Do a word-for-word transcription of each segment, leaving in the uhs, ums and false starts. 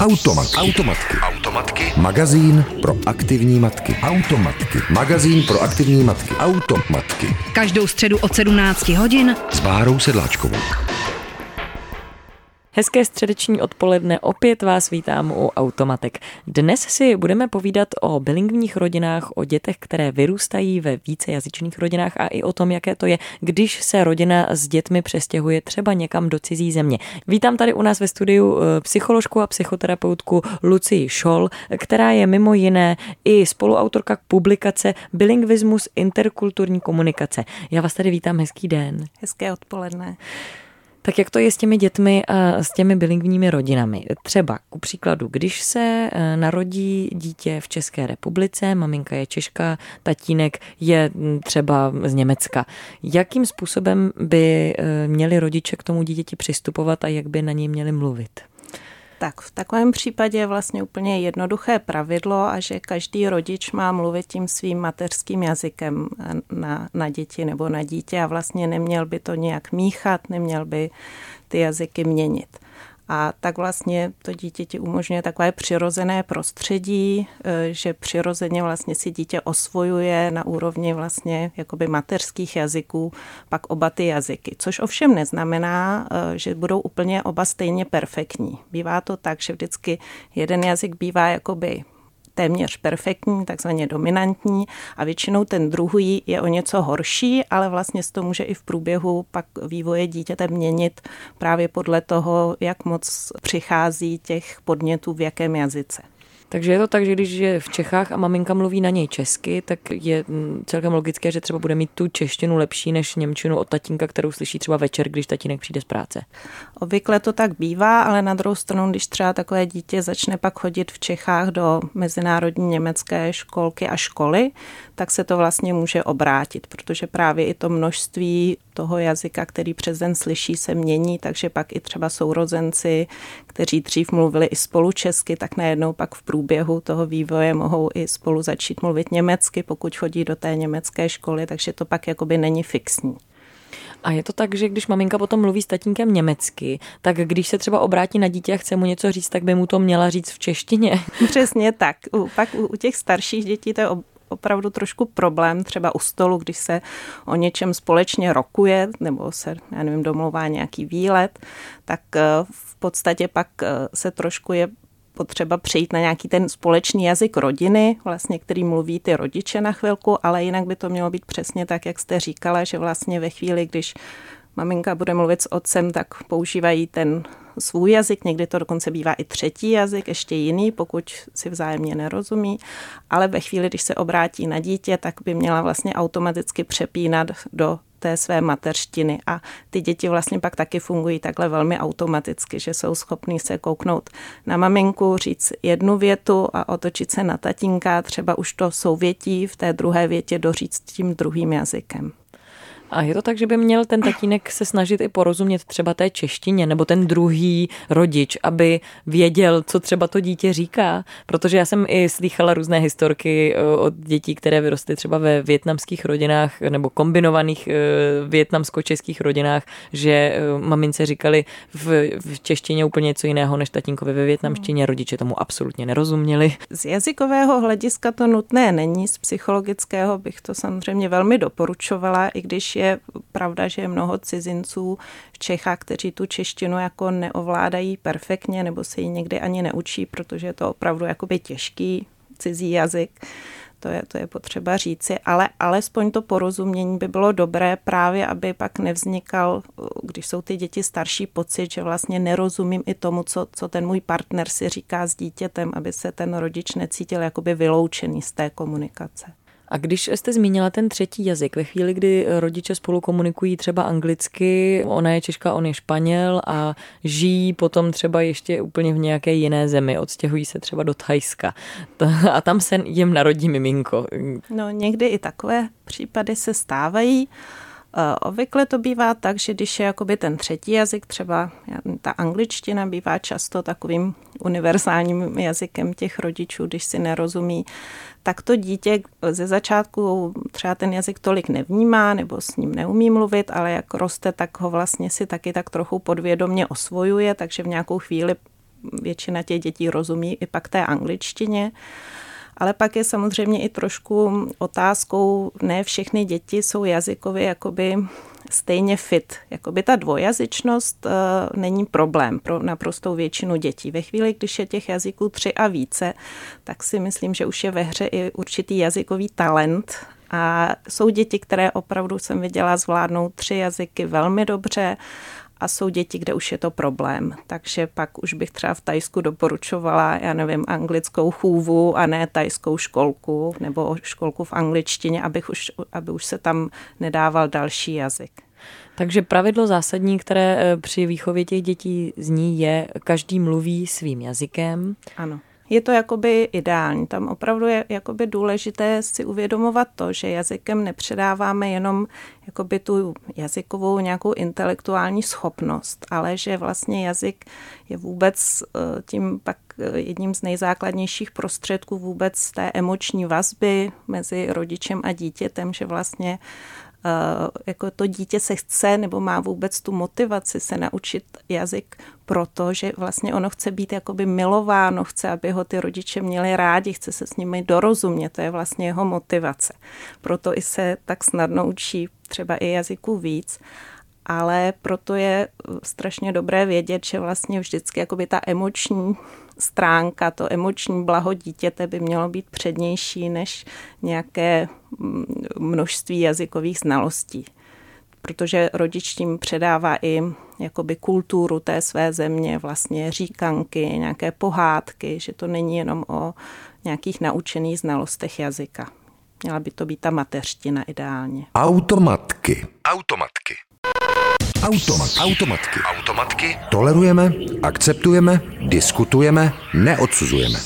Automatky. Automatky. Automatky. Magazín pro aktivní matky. Automatky. Magazín pro aktivní matky. Automatky. Každou středu od sedmnácti hodin s Bárou Sedláčkovou. Hezké středeční odpoledne, opět vás vítám u Automatek. Dnes si budeme povídat o bilingvních rodinách, o dětech, které vyrůstají ve vícejazyčných rodinách a i o tom, jaké to je, když se rodina s dětmi přestěhuje třeba někam do cizí země. Vítám tady u nás ve studiu psycholožku a psychoterapeutku Lucii Scholl, která je mimo jiné i spoluautorka publikace Bilingvismus interkulturní komunikace. Já vás tady vítám, hezký den. Hezké odpoledne. Tak jak to je s těmi dětmi a s těmi bilingvními rodinami? Třeba ku příkladu, když se narodí dítě v České republice, maminka je Češka, tatínek je třeba z Německa. Jakým způsobem by měli rodiče k tomu dítěti přistupovat a jak by na něj měli mluvit? Tak v takovém případě je vlastně úplně jednoduché pravidlo, a že každý rodič má mluvit tím svým mateřským jazykem na, na děti nebo na dítě a vlastně neměl by to nějak míchat, neměl by ty jazyky měnit. A tak vlastně to dítěti umožňuje takové přirozené prostředí, že přirozeně vlastně si dítě osvojuje na úrovni vlastně jakoby mateřských jazyků pak oba ty jazyky, což ovšem neznamená, že budou úplně oba stejně perfektní. Bývá to tak, že vždycky jeden jazyk bývá jakoby téměř perfektní, takzvaně dominantní a většinou ten druhý je o něco horší, ale vlastně se to může i v průběhu pak vývoje dítěte měnit právě podle toho, jak moc přichází těch podnětů v jakém jazyce. Takže je to tak, že když je v Čechách a maminka mluví na něj česky, tak je celkem logické, že třeba bude mít tu češtinu lepší než němčinu od tatínka, kterou slyší třeba večer, když tatínek přijde z práce. Obvykle to tak bývá, ale na druhou stranu, když třeba takové dítě začne pak chodit v Čechách do mezinárodní německé školky a školy, tak se to vlastně může obrátit, protože právě i to množství toho jazyka, který přes den slyší, se mění, takže pak i třeba sourozenci, kteří dřív mluvili i spolu česky, tak najednou pak v průběhu toho vývoje mohou i spolu začít mluvit německy, pokud chodí do té německé školy, takže to pak jakoby není fixní. A je to tak, že když maminka potom mluví s tatínkem německy, tak když se třeba obrátí na dítě a chce mu něco říct, tak by mu to měla říct v češtině. Přesně tak. U, pak u, u těch starších dětí to je ob- opravdu trošku problém, třeba u stolu, když se o něčem společně rokuje nebo se, já nevím, domlouvá nějaký výlet, tak v podstatě pak se trošku je potřeba přejít na nějaký ten společný jazyk rodiny, vlastně, který mluví ty rodiče na chvilku, ale jinak by to mělo být přesně tak, jak jste říkala, že vlastně ve chvíli, když maminka bude mluvit s otcem, tak používají ten svůj jazyk, někdy to dokonce bývá i třetí jazyk, ještě jiný, pokud si vzájemně nerozumí, ale ve chvíli, když se obrátí na dítě, tak by měla vlastně automaticky přepínat do té své mateřštiny a ty děti vlastně pak taky fungují takhle velmi automaticky, že jsou schopní se kouknout na maminku, říct jednu větu a otočit se na tatínka, třeba už to souvětí v té druhé větě doříct tím druhým jazykem. A je to tak, že by měl ten tatínek se snažit i porozumět třeba té češtině nebo ten druhý rodič, aby věděl, co třeba to dítě říká, protože já jsem i slychala různé historky od dětí, které vyrostly třeba ve vietnamských rodinách nebo kombinovaných vietnamsko-českých rodinách, že mamince říkali v, v češtině úplně něco jiného než tatínkovi ve vietnamštině, rodiče tomu absolutně nerozuměli. Z jazykového hlediska to nutné není, z psychologického bych to samozřejmě velmi doporučovala, i když je Je pravda, že je mnoho cizinců v Čechách, kteří tu češtinu jako neovládají perfektně nebo se ji někdy ani neučí, protože je to opravdu jakoby těžký cizí jazyk. To je, to je potřeba říci, ale alespoň to porozumění by bylo dobré právě, aby pak nevznikal, když jsou ty děti starší, pocit, že vlastně nerozumím i tomu, co, co ten můj partner si říká s dítětem, aby se ten rodič necítil jakoby vyloučený z té komunikace. A když jste zmínila ten třetí jazyk, ve chvíli, kdy rodiče spolu komunikují třeba anglicky, ona je Češka, on je Španěl a žijí potom třeba ještě úplně v nějaké jiné zemi, odstěhují se třeba do Thajska a tam se jim narodí miminko. No někdy i takové případy se stávají. Obvykle to bývá tak, že když je jakoby ten třetí jazyk, třeba ta angličtina bývá často takovým univerzálním jazykem těch rodičů, když si nerozumí, tak to dítě ze začátku třeba ten jazyk tolik nevnímá nebo s ním neumí mluvit, ale jak roste, tak ho vlastně si taky tak trochu podvědomě osvojuje, takže v nějakou chvíli většina těch dětí rozumí i pak té angličtině. Ale pak je samozřejmě i trošku otázkou, ne všechny děti jsou jazykově jakoby stejně fit. Jakoby ta dvojazyčnost uh, není problém pro naprostou většinu dětí. Ve chvíli, když je těch jazyků tři a více, tak si myslím, že už je ve hře i určitý jazykový talent. A jsou děti, které opravdu jsem viděla zvládnou tři jazyky velmi dobře a jsou děti, kde už je to problém. Takže pak už bych třeba v Thajsku doporučovala, já nevím, anglickou chůvu a ne thajskou školku nebo školku v angličtině, abych už, aby už se tam nedával další jazyk. Takže pravidlo zásadní, které při výchově těch dětí zní, je každý mluví svým jazykem. Ano. Je to jakoby ideální. Tam opravdu je jakoby důležité si uvědomovat to, že jazykem nepředáváme jenom jakoby tu jazykovou nějakou intelektuální schopnost, ale že vlastně jazyk je vůbec tím pak jedním z nejzákladnějších prostředků vůbec té emoční vazby mezi rodičem a dítětem, že vlastně jako to dítě se chce nebo má vůbec tu motivaci se naučit jazyk, protože vlastně ono chce být jakoby milováno, chce, aby ho ty rodiče měli rádi, chce se s nimi dorozumět, to je vlastně jeho motivace. Proto i se tak snadno učí třeba i jazyku víc, ale proto je strašně dobré vědět, že vlastně vždycky jakoby ta emoční stránka, to emoční blaho dítěte by mělo být přednější než nějaké množství jazykových znalostí. Protože rodič tím předává i jakoby kulturu té své země, vlastně říkanky, nějaké pohádky, že to není jenom o nějakých naučených znalostech jazyka. Měla by to být ta mateřština ideálně. Automatky. Automatky. Automatky. Automatky. Automatky. Tolerujeme, akceptujeme, diskutujeme, neodsuzujeme.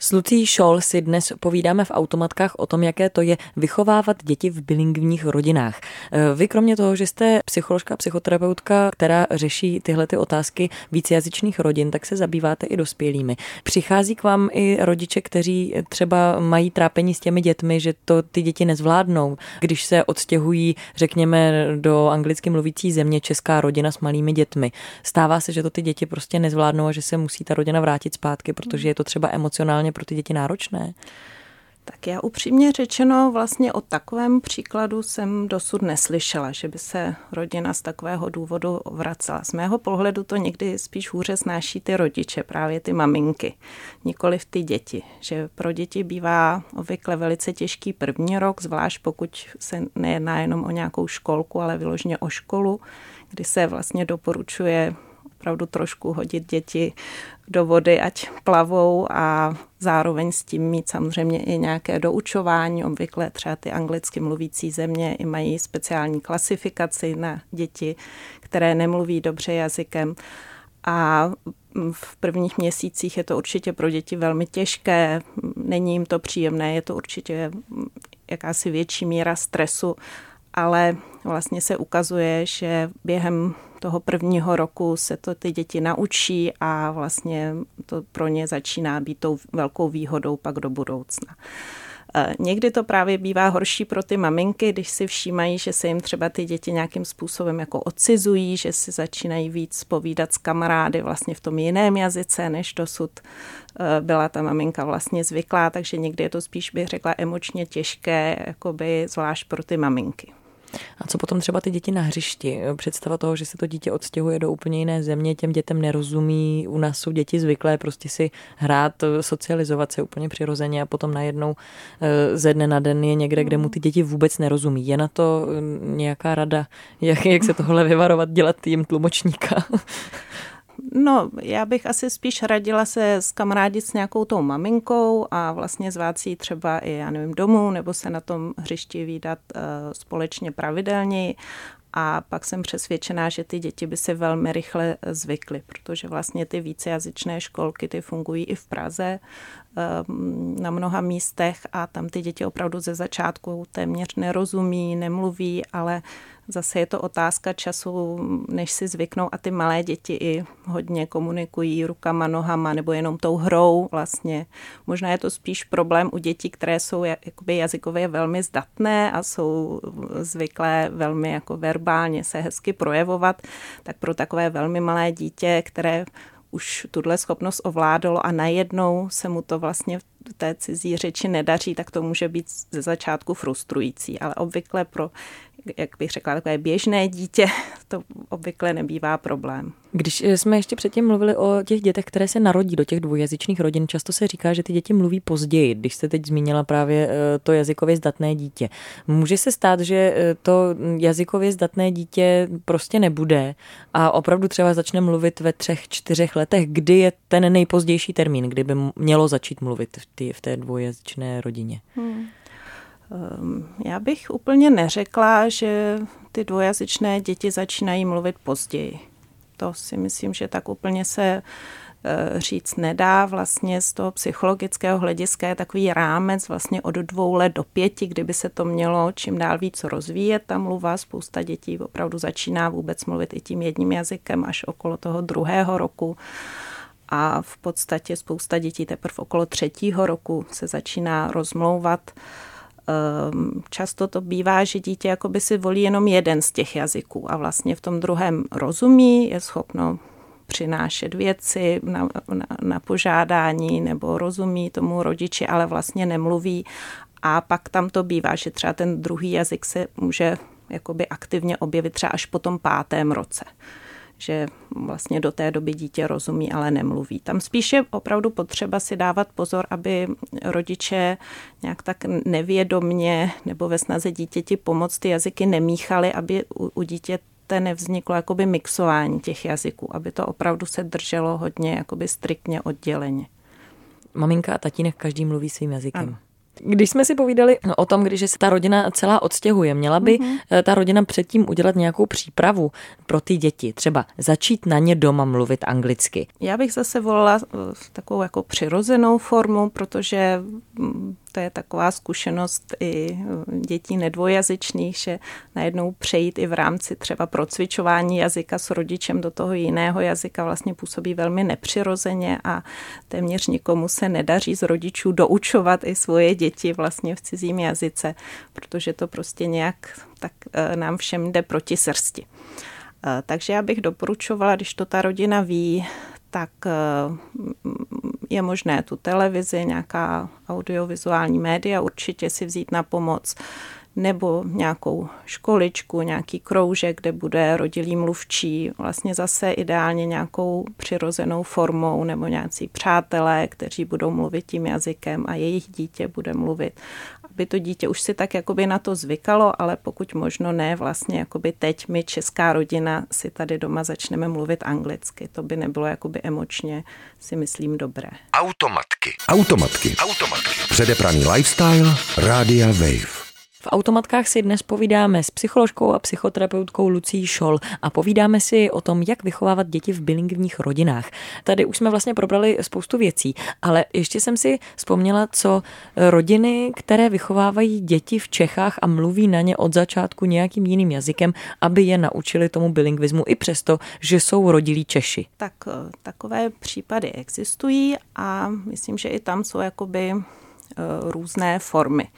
S Lucií Scholl si dnes povídáme v Automatkách o tom, jaké to je vychovávat děti v bilingvních rodinách. Vy kromě toho, že jste psycholožka, psychoterapeutka, která řeší tyhle ty otázky vícejazyčných rodin, tak se zabýváte i dospělými. Přichází k vám i rodiče, kteří třeba mají trápení s těmi dětmi, že to ty děti nezvládnou. Když se odstěhují, řekněme, do anglicky mluvící země, česká rodina s malými dětmi. Stává se, že to ty děti prostě nezvládnou a že se musí ta rodina vrátit zpátky, protože je to třeba emocionálně pro ty děti náročné? Tak já upřímně řečeno vlastně o takovém příkladu jsem dosud neslyšela, že by se rodina z takového důvodu vracela. Z mého pohledu to někdy spíš hůře snáší ty rodiče, právě ty maminky, nikoliv ty děti. Že pro děti bývá obvykle velice těžký první rok, zvlášť pokud se nejedná jenom o nějakou školku, ale vyloženě o školu, kdy se vlastně doporučuje opravdu trošku hodit děti do vody, ať plavou a zároveň s tím mít samozřejmě i nějaké doučování. Obvykle třeba ty anglicky mluvící země i mají speciální klasifikaci na děti, které nemluví dobře jazykem. A v prvních měsících je to určitě pro děti velmi těžké, není jim to příjemné, je to určitě jakási větší míra stresu, ale vlastně se ukazuje, že během toho prvního roku se to ty děti naučí a vlastně to pro ně začíná být tou velkou výhodou pak do budoucna. Někdy to právě bývá horší pro ty maminky, když si všímají, že se jim třeba ty děti nějakým způsobem jako odcizují, že si začínají víc povídat s kamarády vlastně v tom jiném jazyce, než dosud byla ta maminka vlastně zvyklá, takže někdy je to spíš, bych řekla, emočně těžké, jakoby zvlášť pro ty maminky. A co potom třeba ty děti na hřišti? Představa toho, že se to dítě odstěhuje do úplně jiné země, těm dětem nerozumí, u nás jsou děti zvyklé prostě si hrát, socializovat se úplně přirozeně a potom najednou ze dne na den je někde, kde mu ty děti vůbec nerozumí. Je na to nějaká rada, jak, jak se tohle vyvarovat, dělat jim tlumočníka? No, já bych asi spíš radila se s kamarádit s nějakou tou maminkou a vlastně zvát si ji třeba i, já nevím, domů, nebo se na tom hřišti vídat uh, společně pravidelněji. A pak jsem přesvědčená, že ty děti by se velmi rychle zvykly, protože vlastně ty vícejazyčné školky, ty fungují i v Praze na mnoha místech a tam ty děti opravdu ze začátku téměř nerozumí, nemluví, ale zase je to otázka času, než si zvyknou a ty malé děti i hodně komunikují rukama, nohama nebo jenom tou hrou vlastně. Možná je to spíš problém u dětí, které jsou jakoby jazykově velmi zdatné a jsou zvyklé velmi jako verbálně se hezky projevovat, tak pro takové velmi malé dítě, které už tuhle schopnost ovládalo a najednou se mu to vlastně v té cizí řeči nedaří, tak to může být ze začátku frustrující. Ale obvykle pro, jak bych řekla, takové běžné dítě, to obvykle nebývá problém. Když jsme ještě předtím mluvili o těch dětech, které se narodí do těch dvoujazyčných rodin, často se říká, že ty děti mluví později, když jste teď zmínila právě to jazykově zdatné dítě. Může se stát, že to jazykově zdatné dítě prostě nebude a opravdu třeba začne mluvit ve třech, čtyřech letech, kdy je ten nejpozdější termín, kdy by mělo začít mluvit v, tý, v té dvoujazyčné rodině? Hmm. Já bych úplně neřekla, že ty dvoujazyčné děti začínají mluvit později. To si myslím, že tak úplně se říct nedá. Vlastně z toho psychologického hlediska je takový rámec vlastně od dvou let do pěti, kdyby se to mělo čím dál víc rozvíjet. Ta mluva, spousta dětí opravdu začíná vůbec mluvit i tím jedním jazykem až okolo toho druhého roku. A v podstatě spousta dětí teprve okolo třetího roku se začíná rozmlouvat. Často to bývá, že dítě jakoby si volí jenom jeden z těch jazyků a vlastně v tom druhém rozumí, je schopno přinášet věci na, na, na požádání nebo rozumí tomu rodiči, ale vlastně nemluví. A pak tam to bývá, že třeba ten druhý jazyk se může jakoby aktivně objevit třeba až po tom pátém roce, že vlastně do té doby dítě rozumí, ale nemluví. Tam spíš je opravdu potřeba si dávat pozor, aby rodiče nějak tak nevědomně nebo ve snaze dítěti pomoct ty jazyky nemíchali, aby u, u dítěte nevzniklo jakoby mixování těch jazyků, aby to opravdu se drželo hodně jakoby striktně odděleně. Maminka a tatínek každý mluví svým jazykem. Ano. Když jsme si povídali o tom, když se ta rodina celá odstěhuje, měla by mm-hmm. ta rodina předtím udělat nějakou přípravu pro ty děti, třeba začít na ně doma mluvit anglicky. Já bych zase volala takovou jako přirozenou formu, protože to je taková zkušenost i dětí nedvojazyčných, že najednou přejít i v rámci třeba procvičování jazyka s rodičem do toho jiného jazyka vlastně působí velmi nepřirozeně a téměř nikomu se nedaří z rodičů doučovat i svoje děti vlastně v cizím jazyce, protože to prostě nějak tak nám všem jde proti srsti. Takže já bych doporučovala, když to ta rodina ví, tak je možné tu televizi, nějaká audiovizuální média určitě si vzít na pomoc, nebo nějakou školičku, nějaký kroužek, kde bude rodilý mluvčí, vlastně zase ideálně nějakou přirozenou formou, nebo nějací přátelé, kteří budou mluvit tím jazykem a jejich dítě bude mluvit. Aby to dítě už si tak jakoby na to zvykalo, ale pokud možno ne, vlastně jakoby teď my, česká rodina, si tady doma začneme mluvit anglicky. To by nebylo jakoby emočně, si myslím, dobré. Automatky. Automatky. Automatky. Předepraný lifestyle Rádia Wave. V Automatkách si dnes povídáme s psycholožkou a psychoterapeutkou Lucií Scholl a povídáme si o tom, jak vychovávat děti v bilingvních rodinách. Tady už jsme vlastně probrali spoustu věcí, ale ještě jsem si vzpomněla, co rodiny, které vychovávají děti v Čechách a mluví na ně od začátku nějakým jiným jazykem, aby je naučili tomu bilingvismu i přesto, že jsou rodilí Češi. Tak takové případy existují a myslím, že i tam jsou jakoby různé formy.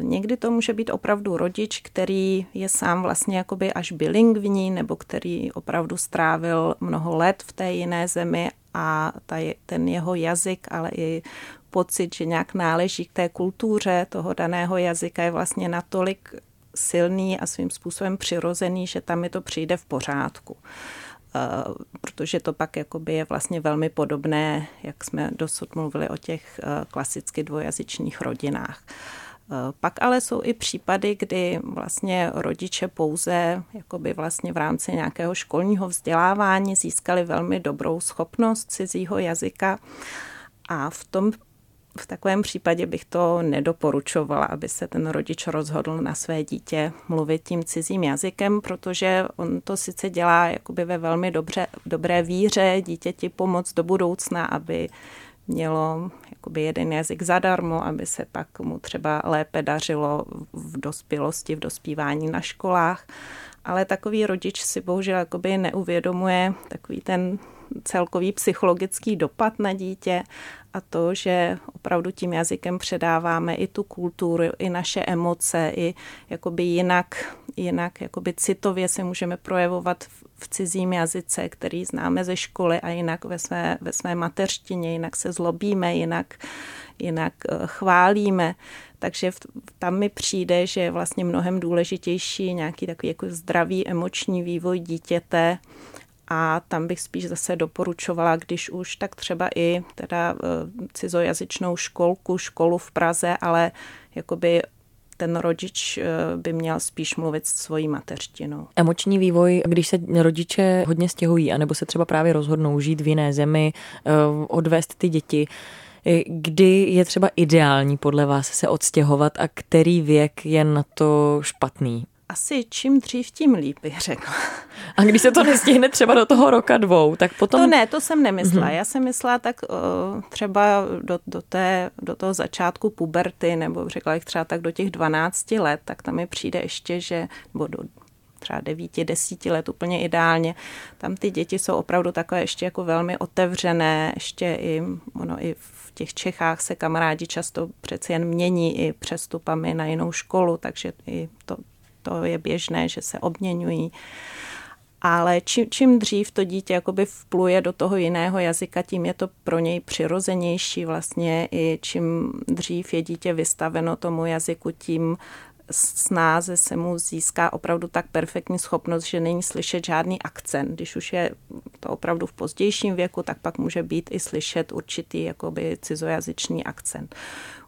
Někdy to může být opravdu rodič, který je sám vlastně jakoby až bilingvní nebo který opravdu strávil mnoho let v té jiné zemi a ta je, ten jeho jazyk, ale i pocit, že nějak náleží k té kultuře toho daného jazyka je vlastně natolik silný a svým způsobem přirozený, že tam mi to přijde v pořádku. Protože to pak jakoby je vlastně velmi podobné, jak jsme dosud mluvili o těch klasicky dvojazyčných rodinách. Pak ale jsou i případy, kdy vlastně rodiče pouze jakoby vlastně v rámci nějakého školního vzdělávání získali velmi dobrou schopnost cizího jazyka a v tom v takovém případě bych to nedoporučovala, aby se ten rodič rozhodl na své dítě mluvit tím cizím jazykem, protože on to sice dělá jakoby ve velmi dobře, dobré víře dítěti pomoct do budoucna, aby mělo jakoby jeden jazyk zadarmo, aby se pak mu třeba lépe dařilo v dospělosti, v dospívání na školách. Ale takový rodič si bohužel jakoby neuvědomuje takový ten celkový psychologický dopad na dítě a to, že opravdu tím jazykem předáváme i tu kulturu, i naše emoce, i jakoby jinak, jinak jakoby citově se můžeme projevovat v cizím jazyce, který známe ze školy a jinak ve své, ve své mateřštině, jinak se zlobíme, jinak, jinak chválíme. Takže tam mi přijde, že je vlastně mnohem důležitější nějaký takový jako zdravý emoční vývoj dítěte a tam bych spíš zase doporučovala, když už, tak třeba i teda cizojazyčnou školku, školu v Praze, ale jakoby ten rodič by měl spíš mluvit svojí mateřštinou. Emoční vývoj, když se rodiče hodně stěhují, anebo se třeba právě rozhodnou žít v jiné zemi, odvést ty děti, kdy je třeba ideální podle vás se odstěhovat a který věk je na to špatný? Asi čím dřív, tím líp, bych řekla. A když se to nestihne třeba do toho roka dvou, tak potom... To ne, to jsem nemyslela. Já jsem myslela tak uh, třeba do, do, té, do toho začátku puberty, nebo řekla bych třeba tak do těch dvanácti let, tak tam mi přijde ještě, že... Nebo do, třeba devíti, desíti let úplně ideálně. Tam ty děti jsou opravdu takové ještě jako velmi otevřené, ještě i, ono, i v těch Čechách se kamarádi často přeci jen mění i přestupami na jinou školu, takže i to, to je běžné, že se obměňují. Ale čím, čím dřív to dítě jakoby vpluje do toho jiného jazyka, tím je to pro něj přirozenější vlastně i čím dřív je dítě vystaveno tomu jazyku, tím snáze se mu získá opravdu tak perfektní schopnost, že není slyšet žádný akcent. Když už je to opravdu v pozdějším věku, tak pak může být i slyšet určitý jakoby cizojazyčný akcent.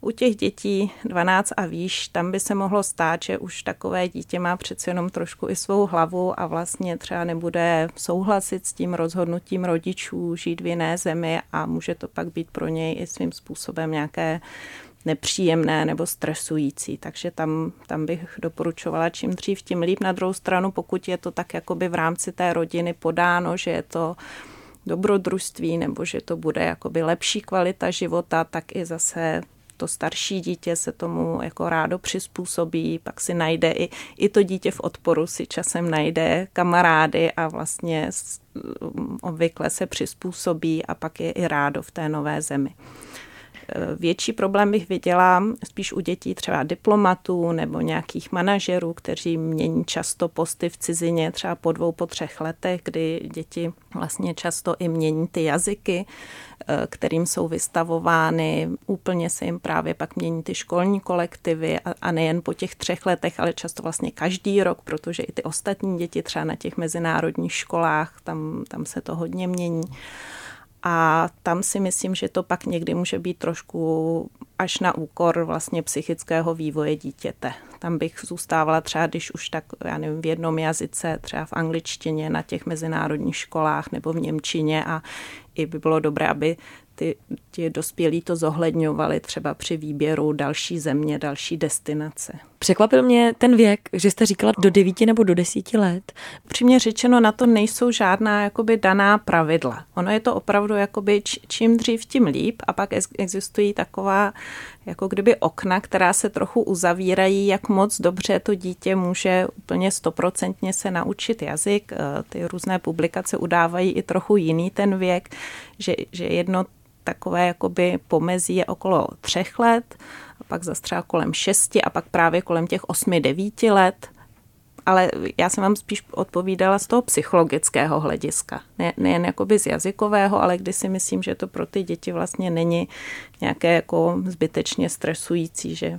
U těch dětí dvanáct a výš, tam by se mohlo stát, že už takové dítě má přece jenom trošku i svou hlavu a vlastně třeba nebude souhlasit s tím rozhodnutím rodičů žít v jiné zemi a může to pak být pro něj i svým způsobem nějaké nepříjemné nebo stresující, takže tam, tam bych doporučovala čím dřív, tím líp. Na druhou stranu, pokud je to tak jakoby v rámci té rodiny podáno, že je to dobrodružství nebo že to bude jakoby lepší kvalita života, tak i zase to starší dítě se tomu jako rádo přizpůsobí, pak si najde i, i to dítě v odporu si časem najde kamarády a vlastně obvykle se přizpůsobí a pak je i rádo v té nové zemi. Větší problém bych viděla spíš u dětí třeba diplomatů nebo nějakých manažerů, kteří mění často posty v cizině třeba po dvou, po třech letech, kdy děti vlastně často i mění ty jazyky, kterým jsou vystavovány. Úplně se jim právě pak mění ty školní kolektivy a nejen po těch třech letech, ale často vlastně každý rok, protože i ty ostatní děti třeba na těch mezinárodních školách, tam, tam se to hodně mění. A tam si myslím, že to pak někdy může být trošku až na úkor vlastně psychického vývoje dítěte. Tam bych zůstávala třeba, když už tak, já nevím, v jednom jazyce, třeba v angličtině na těch mezinárodních školách nebo v němčině a i by bylo dobré, aby ty, ty dospělí to zohledňovali třeba při výběru další země, další destinace. Překvapil mě ten věk, že jste říkala do devíti nebo do desíti let. Upřímně řečeno, na to nejsou žádná jakoby daná pravidla. Ono je to opravdu jakoby čím dřív, tím líp a pak existují taková jako kdyby okna, která se trochu uzavírají, jak moc dobře to dítě může úplně stoprocentně se naučit jazyk. Ty různé publikace udávají i trochu jiný ten věk, že, že jedno takové jakoby pomezí je okolo třech let, a pak zase třeba kolem šesti a pak právě kolem těch osmi, devíti let. Ale já jsem vám spíš odpovídala z toho psychologického hlediska. Ne, nejen jakoby z jazykového, ale když si myslím, že to pro ty děti vlastně není nějaké jako zbytečně stresující, že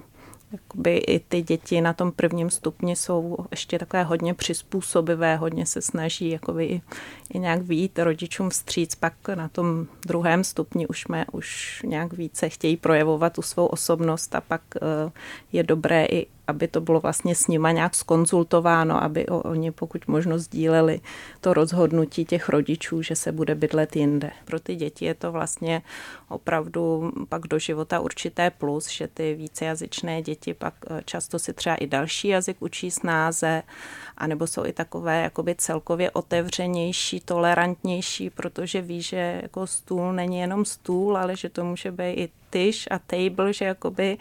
jakoby i ty děti na tom prvním stupni jsou ještě takové hodně přizpůsobivé, hodně se snaží jakoby i, i nějak vyjít rodičům vstříc, pak na tom druhém stupni už, mé, už nějak více chtějí projevovat tu svou osobnost a pak je dobré i, aby to bylo vlastně s nima nějak skonzultováno, aby oni pokud možno sdíleli to rozhodnutí těch rodičů, že se bude bydlet jinde. Pro ty děti je to vlastně opravdu pak do života určité plus, že ty vícejazyčné děti pak často si třeba i další jazyk učí snáze, anebo jsou i takové jakoby celkově otevřenější, tolerantnější, protože ví, že jako stůl není jenom stůl, ale že to může být i tyš a table, že jakoby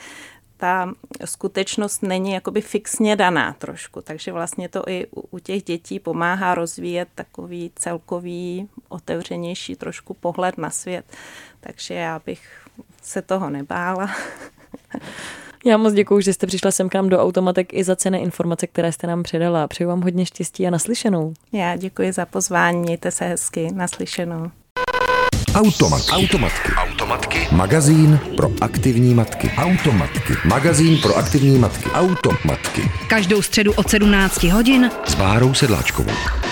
ta skutečnost není jakoby fixně daná trošku, takže vlastně to i u těch dětí pomáhá rozvíjet takový celkový, otevřenější trošku pohled na svět, takže já bych se toho nebála. Já moc děkuju, že jste přišla sem k nám do Automatek i za cenné informace, které jste nám předala. Přeju vám hodně štěstí a naslyšenou. Já děkuji za pozvání, mějte se hezky, naslyšenou. Automatky. Automatky. Automatky. Magazín pro aktivní matky. Automatky. Magazín pro aktivní matky. Automatky. Každou středu od sedmnácti hodin s Bárou Sedláčkovou.